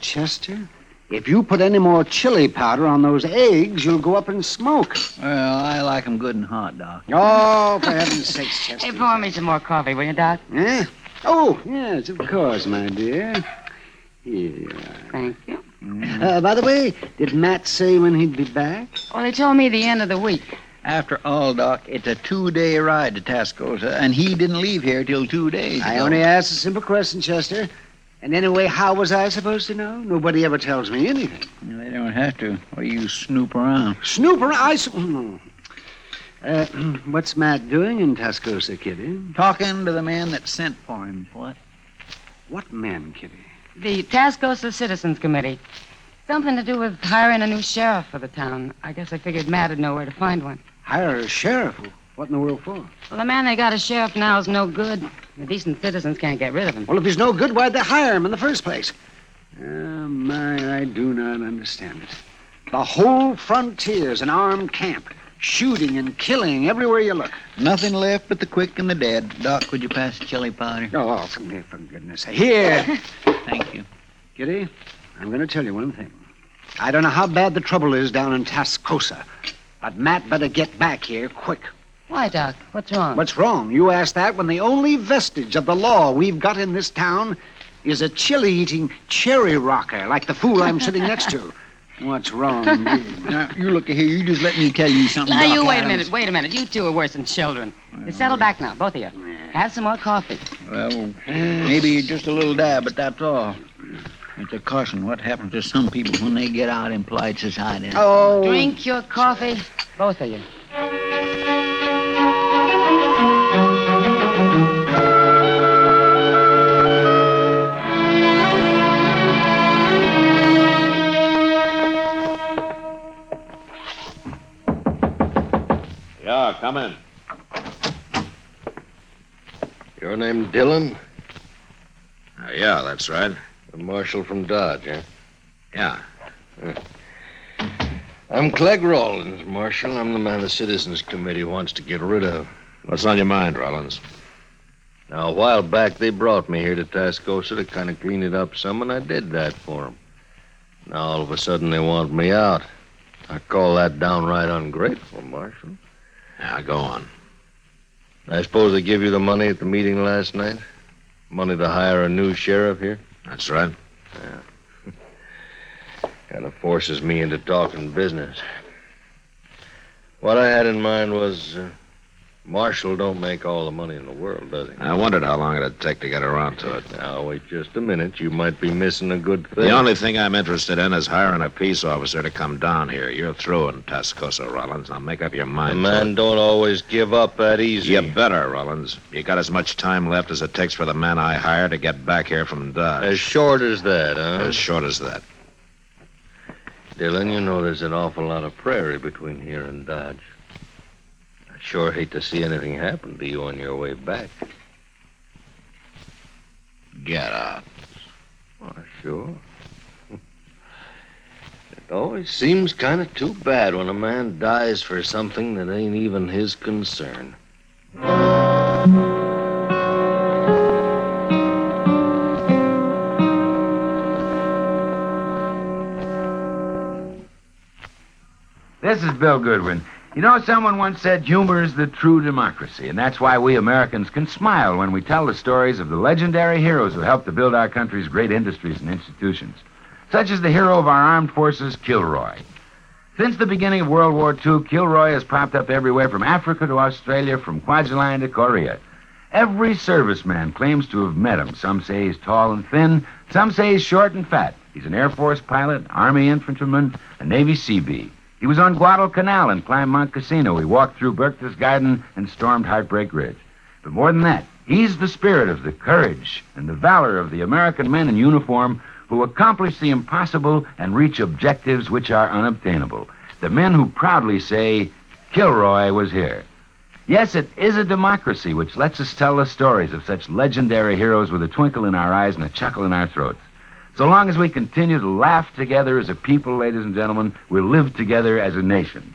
Chester, if you put any more chili powder on those eggs, you'll go up in smoke. Well, I like them good and hot, Doc. Oh, for heaven's sake, Chester. Hey, pour me some more coffee, will you, Doc? Yeah? Oh, yes, of course, my dear. Yeah. Thank you. By the way, did Matt say when he'd be back? Well, they told me the end of the week. After all, Doc, it's a two-day ride to Tascosa, and he didn't leave here till 2 days ago. I only asked a simple question, Chester. And anyway, how was I supposed to know? Nobody ever tells me anything. They don't have to. Or you snoop around. Snoop around? What's Matt doing in Tascosa, Kitty? Talking to the man that sent for him. What? What man, Kitty? The Tascosa Citizens Committee. Something to do with hiring a new sheriff for the town. I guess I figured Matt would know where to find one. Hire a sheriff? What in the world for? Well, the man they got as sheriff now is no good. The decent citizens can't get rid of him. Well, if he's no good, why'd they hire him in the first place? Oh, my, I do not understand it. The whole frontier's an armed camp. Shooting and killing everywhere you look. Nothing left but the quick and the dead. Doc, could you pass the chili powder? Oh, for goodness sake. Here. Thank you. Kitty, I'm going to tell you one thing. I don't know how bad the trouble is down in Tascosa, but Matt better get back here quick. Why, Doc? What's wrong? What's wrong? You asked that when the only vestige of the law we've got in this town is a chili-eating cherry rocker like the fool I'm sitting next to. What's wrong? Now, you look here. You just let me tell you something, Doc. Now, you wait a minute. Wait a minute. You two are worse than children. Well, settle back now, both of you. Have some more coffee. Well, maybe just a little dab, but that's all. It's a caution what happens to some people when they get out in polite society. Oh. Drink your coffee, both of you. Yeah, come in. Your name Dillon? Yeah, that's right. The marshal from Dodge, huh? Yeah. I'm Clegg Rollins, Marshal. I'm the man the Citizens Committee wants to get rid of. What's on your mind, Rollins? Now, a while back, they brought me here to Tascosa to kind of clean it up some, and I did that for them. Now, all of a sudden, they want me out. I call that downright ungrateful, Marshal. Now, go on. I suppose they give you the money at the meeting last night? Money to hire a new sheriff here? That's right. Yeah. Kind of forces me into talking business. What I had in mind was, Marshal don't make all the money in the world, does he? I wondered how long it'd take to get around to it. Now, wait just a minute. You might be missing a good thing. The only thing I'm interested in is hiring a peace officer to come down here. You're through in Tascosa, Rollins. Now, make up your mind. A man don't always give up that easy. You better, Rollins. You got as much time left as it takes for the man I hire to get back here from Dodge. As short as that, huh? As short as that. Dillon, you know there's an awful lot of prairie between here and Dodge. Sure hate to see anything happen to you on your way back. Get out. Oh, sure. It always seems kind of too bad when a man dies for something that ain't even his concern. This is Bill Goodwin. You know, someone once said humor is the true democracy, and that's why we Americans can smile when we tell the stories of the legendary heroes who helped to build our country's great industries and institutions, such as the hero of our armed forces, Kilroy. Since the beginning of World War II, Kilroy has popped up everywhere, from Africa to Australia, from Kwajalein to Korea. Every serviceman claims to have met him. Some say he's tall and thin, some say he's short and fat. He's an Air Force pilot, Army infantryman, a Navy CB. He was on Guadalcanal and climbed Mount Cassino. He walked through Berchta's Garden and stormed Heartbreak Ridge. But more than that, he's the spirit of the courage and the valor of the American men in uniform who accomplish the impossible and reach objectives which are unobtainable. The men who proudly say, Kilroy was here. Yes, it is a democracy which lets us tell the stories of such legendary heroes with a twinkle in our eyes and a chuckle in our throats. So long as we continue to laugh together as a people, ladies and gentlemen, we'll live together as a nation.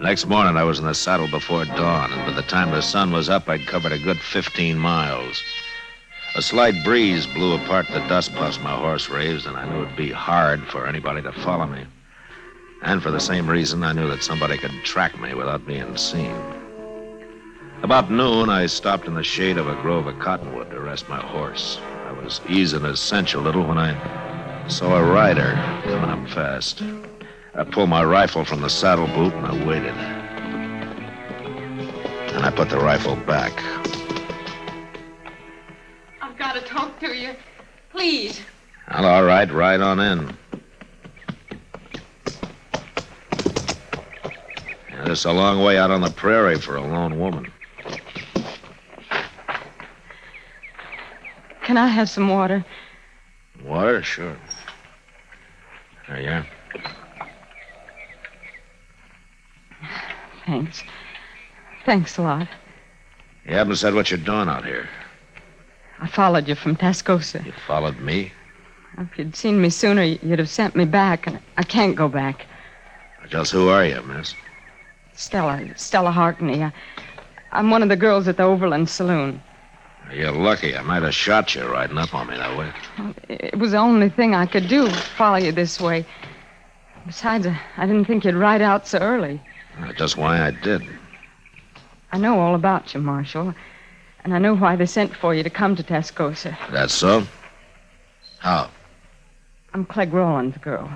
Next morning, I was in the saddle before dawn, and by the time the sun was up, I'd covered a good 15 miles. A slight breeze blew apart the dust puffs my horse raised, and I knew it'd be hard for anybody to follow me. And for the same reason, I knew that somebody could track me without being seen. About noon, I stopped in the shade of a grove of cottonwood to rest my horse. I was easing his cinch a little when I saw a rider coming up fast. I pulled my rifle from the saddle boot and I waited. And I put the rifle back. I've got to talk to you. Please. Well, all right, ride on in. It's a long way out on the prairie for a lone woman. Can I have some water? Water? Sure. There you are. Thanks. Thanks a lot. You haven't said what you're doing out here. I followed you from Tascosa. You followed me? If you'd seen me sooner, you'd have sent me back, and I can't go back. Just who are you, miss? Stella Harkney. I'm one of the girls at the Overland Saloon. You're lucky. I might have shot you riding up on me that way. Well, it was the only thing I could do, follow you this way. Besides, I didn't think you'd ride out so early. That's just why I did. I know all about you, Marshal. And I know why they sent for you to come to Tascosa. That's so? How? I'm Clegg Rollins' girl.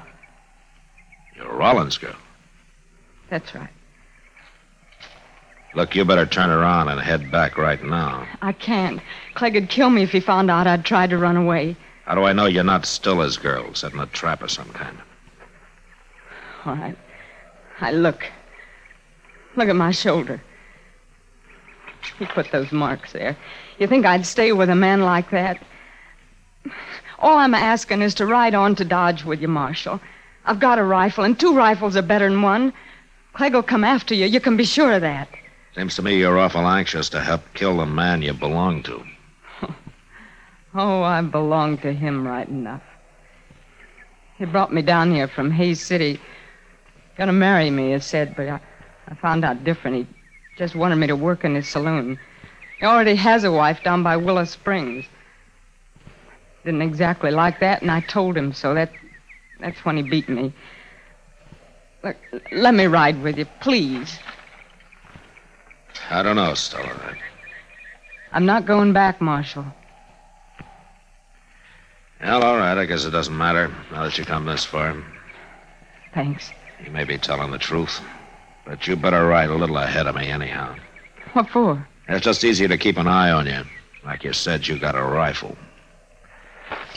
You're Rollins' girl? That's right. Look, you better turn around and head back right now. I can't. Clegg would kill me if he found out I'd tried to run away. How do I know you're not still his girl, setting a trap of some kind? All right. Look at my shoulder. He put those marks there. You think I'd stay with a man like that? All I'm asking is to ride on to Dodge with you, Marshal. I've got a rifle, and two rifles are better than one. Clegg will come after you. You can be sure of that. Seems to me you're awful anxious to help kill the man you belong to. Oh, I belong to him right enough. He brought me down here from Hayes City. Gonna marry me, he said, but I found out different. He just wanted me to work in his saloon. He already has a wife down by Willow Springs. Didn't exactly like that, and I told him so. That's when he beat me. Look, let me ride with you, please. I don't know, Stella. I'm not going back, Marshal. Well, all right. I guess it doesn't matter now that you come this far. Thanks. You may be telling the truth, but you better ride a little ahead of me anyhow. What for? It's just easier to keep an eye on you. Like you said, you got a rifle.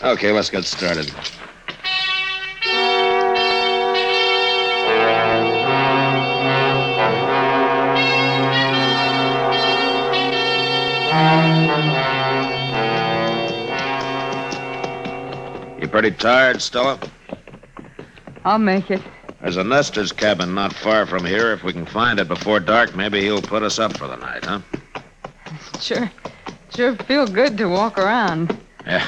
Okay, let's get started. You pretty tired, Stella? I'll make it. There's a nester's cabin not far from here. If we can find it before dark, maybe he'll put us up for the night, huh? Sure feel good to walk around. Yeah.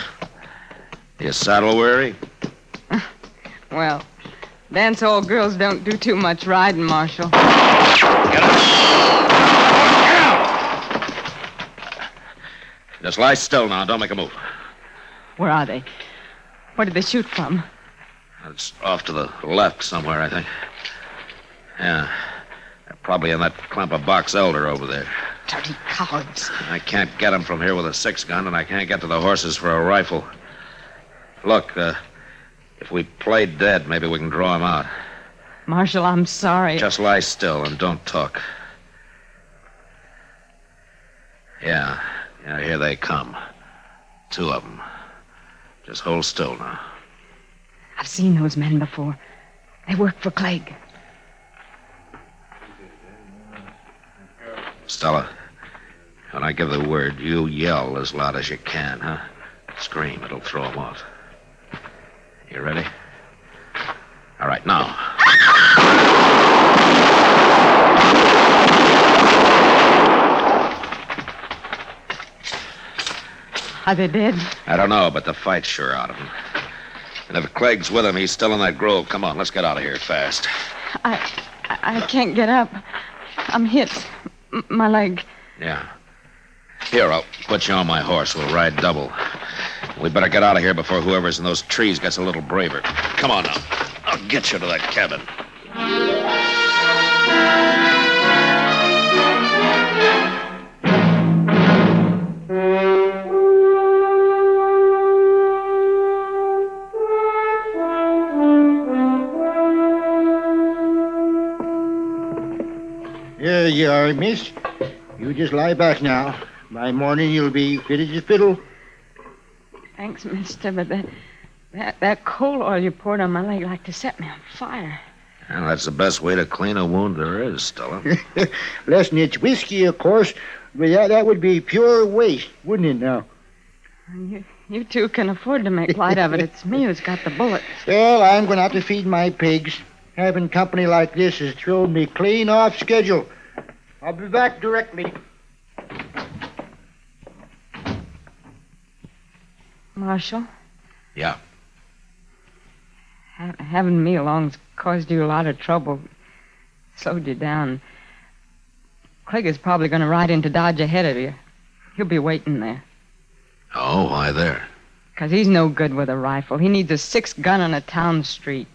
You saddle weary? Well, dance hall girls don't do too much riding, Marshal. Get up. Just lie still now. Don't make a move. Where are they? Where did they shoot from? It's off to the left somewhere, I think. Yeah. They're probably in that clump of Box Elder over there. Dirty cowards. I can't get them from here with a six-gun, and I can't get to the horses for a rifle. Look, if we play dead, maybe we can draw them out. Marshal, I'm sorry. Just lie still and don't talk. Yeah, here they come. Two of them. Just hold still now. I've seen those men before. They work for Clegg. Stella, when I give the word, you yell as loud as you can, huh? Scream, it'll throw them off. You ready? All right, now. Are they dead? I don't know, but the fight's sure out of him. And if Clegg's with him, he's still in that grove. Come on, let's get out of here fast. I can't get up. I'm hit. My leg. Yeah. Here, I'll put you on my horse. We'll ride double. We'd better get out of here before whoever's in those trees gets a little braver. Come on now. I'll get you to that cabin. There you are, miss. You just lie back now. By morning, you'll be fit as a fiddle. Thanks, mister, but that coal oil you poured on my leg like to set me on fire. Well, that's the best way to clean a wound there is, Stella. Listen, it's whiskey, of course, but that would be pure waste, wouldn't it now? You two can afford to make light of it. It's me who's got the bullets. Well, I'm going to have to feed my pigs. Having company like this has thrown me clean off schedule. I'll be back directly. Marshal? Yeah? Having me along's caused you a lot of trouble. Slowed you down. Clegg is probably going to ride into Dodge ahead of you. He'll be waiting there. Oh, why there? Because he's no good with a rifle. He needs a six-gun on a town street.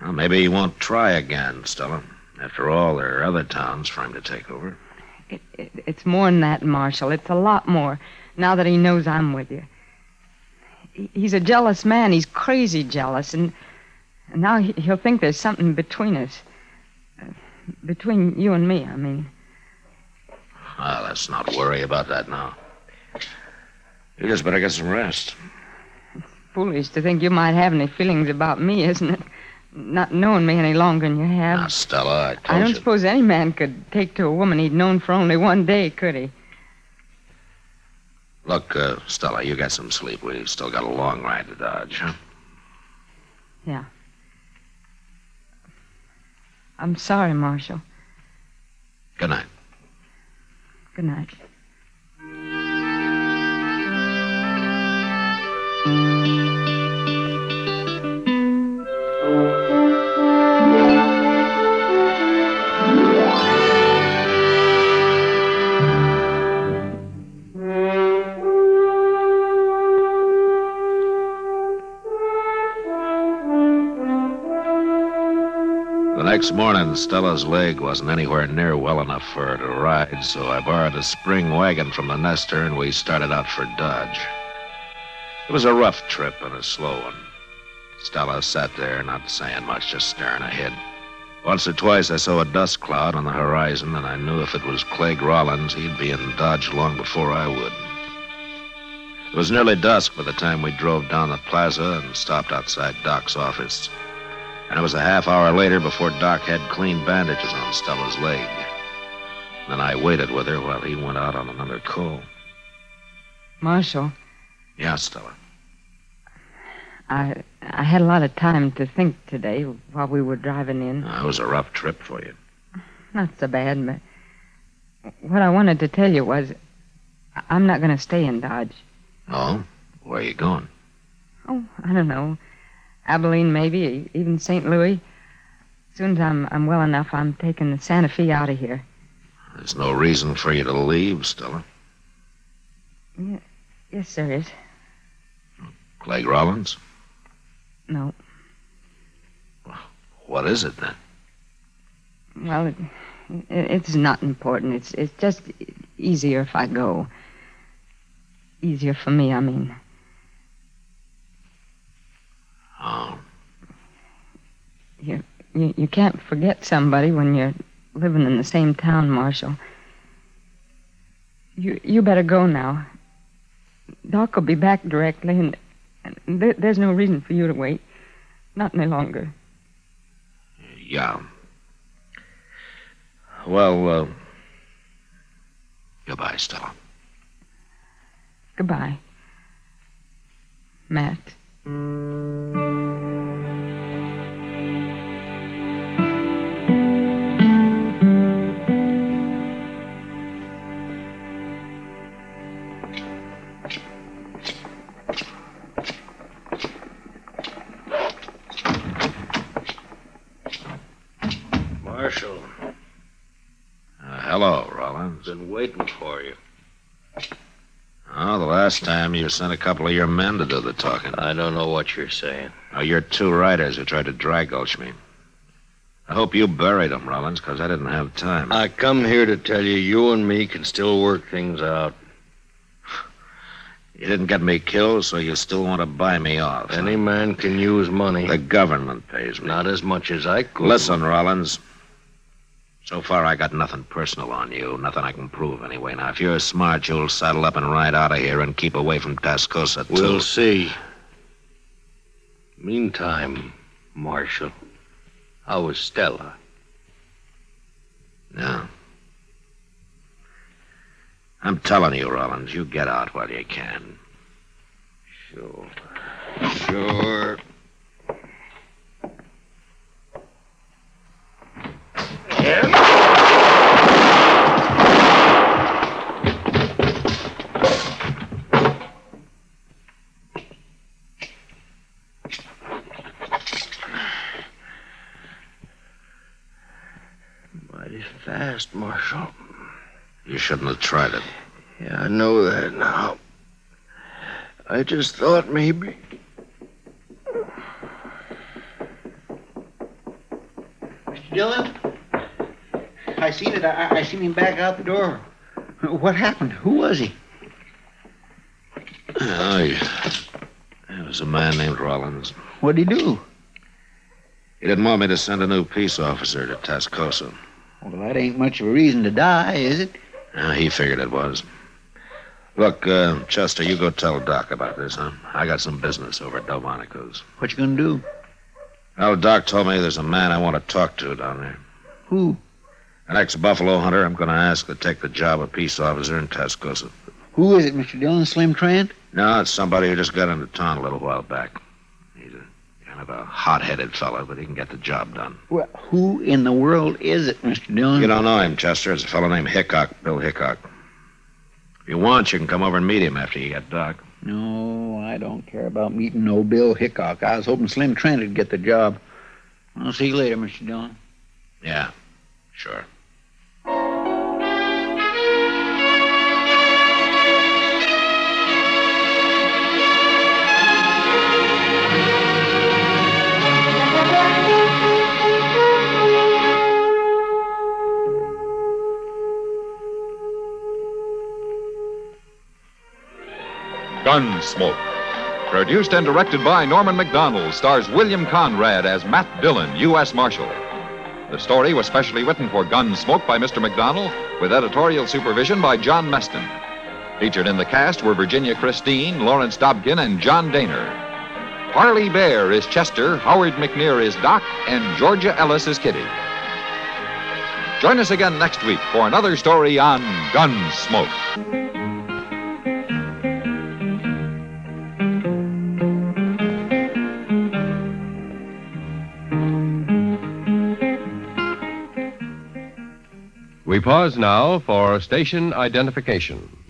Well, maybe he won't try again, Stella. After all, there are other towns for him to take over. It's more than that, Marshal. It's a lot more, now that he knows I'm with you. He's a jealous man. He's crazy jealous. And now he'll think there's something between us. Between you and me, I mean. Well, let's not worry about that now. You just better get some rest. It's foolish to think you might have any feelings about me, isn't it? Not knowing me any longer than you have. Now, Stella, I told you. I don't suppose any man could take to a woman he'd known for only one day, could he? Look, Stella, you get some sleep. We've still got a long ride to Dodge, huh? Yeah. I'm sorry, Marshal. Good night. Good night. Next morning, Stella's leg wasn't anywhere near well enough for her to ride, so I borrowed a spring wagon from the nester, and we started out for Dodge. It was a rough trip and a slow one. Stella sat there, not saying much, just staring ahead. Once or twice, I saw a dust cloud on the horizon, and I knew if it was Clegg Rollins, he'd be in Dodge long before I would. It was nearly dusk by the time we drove down the plaza and stopped outside Doc's office. And it was a half hour later before Doc had clean bandages on Stella's leg. Then I waited with her while he went out on another call. Marshal? Yeah, Stella? I had a lot of time to think today while we were driving in. It was a rough trip for you. Not so bad, but what I wanted to tell you was I'm not going to stay in Dodge. Oh? Where are you going? Oh, I don't know. Abilene, maybe, even St. Louis. As soon as I'm well enough, I'm taking the Santa Fe out of here. There's no reason for you to leave, Stella. Yes, there is. Clegg Rollins? No. What is it, then? Well, it's not important. It's just easier if I go. Easier for me, I mean. Oh. You can't forget somebody when you're living in the same town, Marshal. You better go now. Doc will be back directly, and there's no reason for you to wait. Not any longer. Yeah. Well, goodbye, Stella. Goodbye, Matt. Marshal. Hello, Rollins. Been waiting for you. Oh, the last time you sent a couple of your men to do the talking. I don't know what you're saying. Oh, you're two riders who tried to dry gulch me. I hope you buried them, Rollins, because I didn't have time. I come here to tell you, you and me can still work things out. You didn't get me killed, so you still want to buy me off. Any man can use money. The government pays me. Not as much as I could. Listen, Rollins. So far, I got nothing personal on you. Nothing I can prove, anyway. Now, if you're smart, you'll saddle up and ride out of here and keep away from Tascosa, too. We'll see. Meantime, Marshal, how is Stella? Now, I'm telling you, Rollins, you get out while you can. Sure. Mighty fast, Marshal. You shouldn't have tried it. Yeah, I know that now. I just thought maybe... Mr. Dillon? I seen it. I seen him back out the door. What happened? Who was he? Oh, yeah. It was a man named Rollins. What'd he do? He didn't want me to send a new peace officer to Tascosa. Well, that ain't much of a reason to die, is it? He figured it was. Look, Chester, you go tell Doc about this, huh? I got some business over at Delmonico's. What you gonna do? Well, Doc told me there's a man I want to talk to down there. Who? An ex-buffalo hunter I'm going to ask to take the job of peace officer in Tascosa. Who is it, Mr. Dillon? Slim Trant? No, it's somebody who just got into town a little while back. He's a kind of a hot-headed fellow, but he can get the job done. Well, who in the world is it, Mr. Dillon? You don't know him, Chester. It's a fellow named Hickok, Bill Hickok. If you want, you can come over and meet him after you get Doc. No, I don't care about meeting no Bill Hickok. I was hoping Slim Trant would get the job. I'll see you later, Mr. Dillon. Yeah, sure. Gunsmoke, produced and directed by Norman McDonald, stars William Conrad as Matt Dillon, U.S. Marshal. The story was specially written for Gunsmoke by Mr. McDonald, with editorial supervision by John Meston. Featured in the cast were Virginia Christine, Lawrence Dobkin, and John Danner. Harley Bear is Chester, Howard McNear is Doc, and Georgia Ellis is Kitty. Join us again next week for another story on Gunsmoke. We pause now for station identification.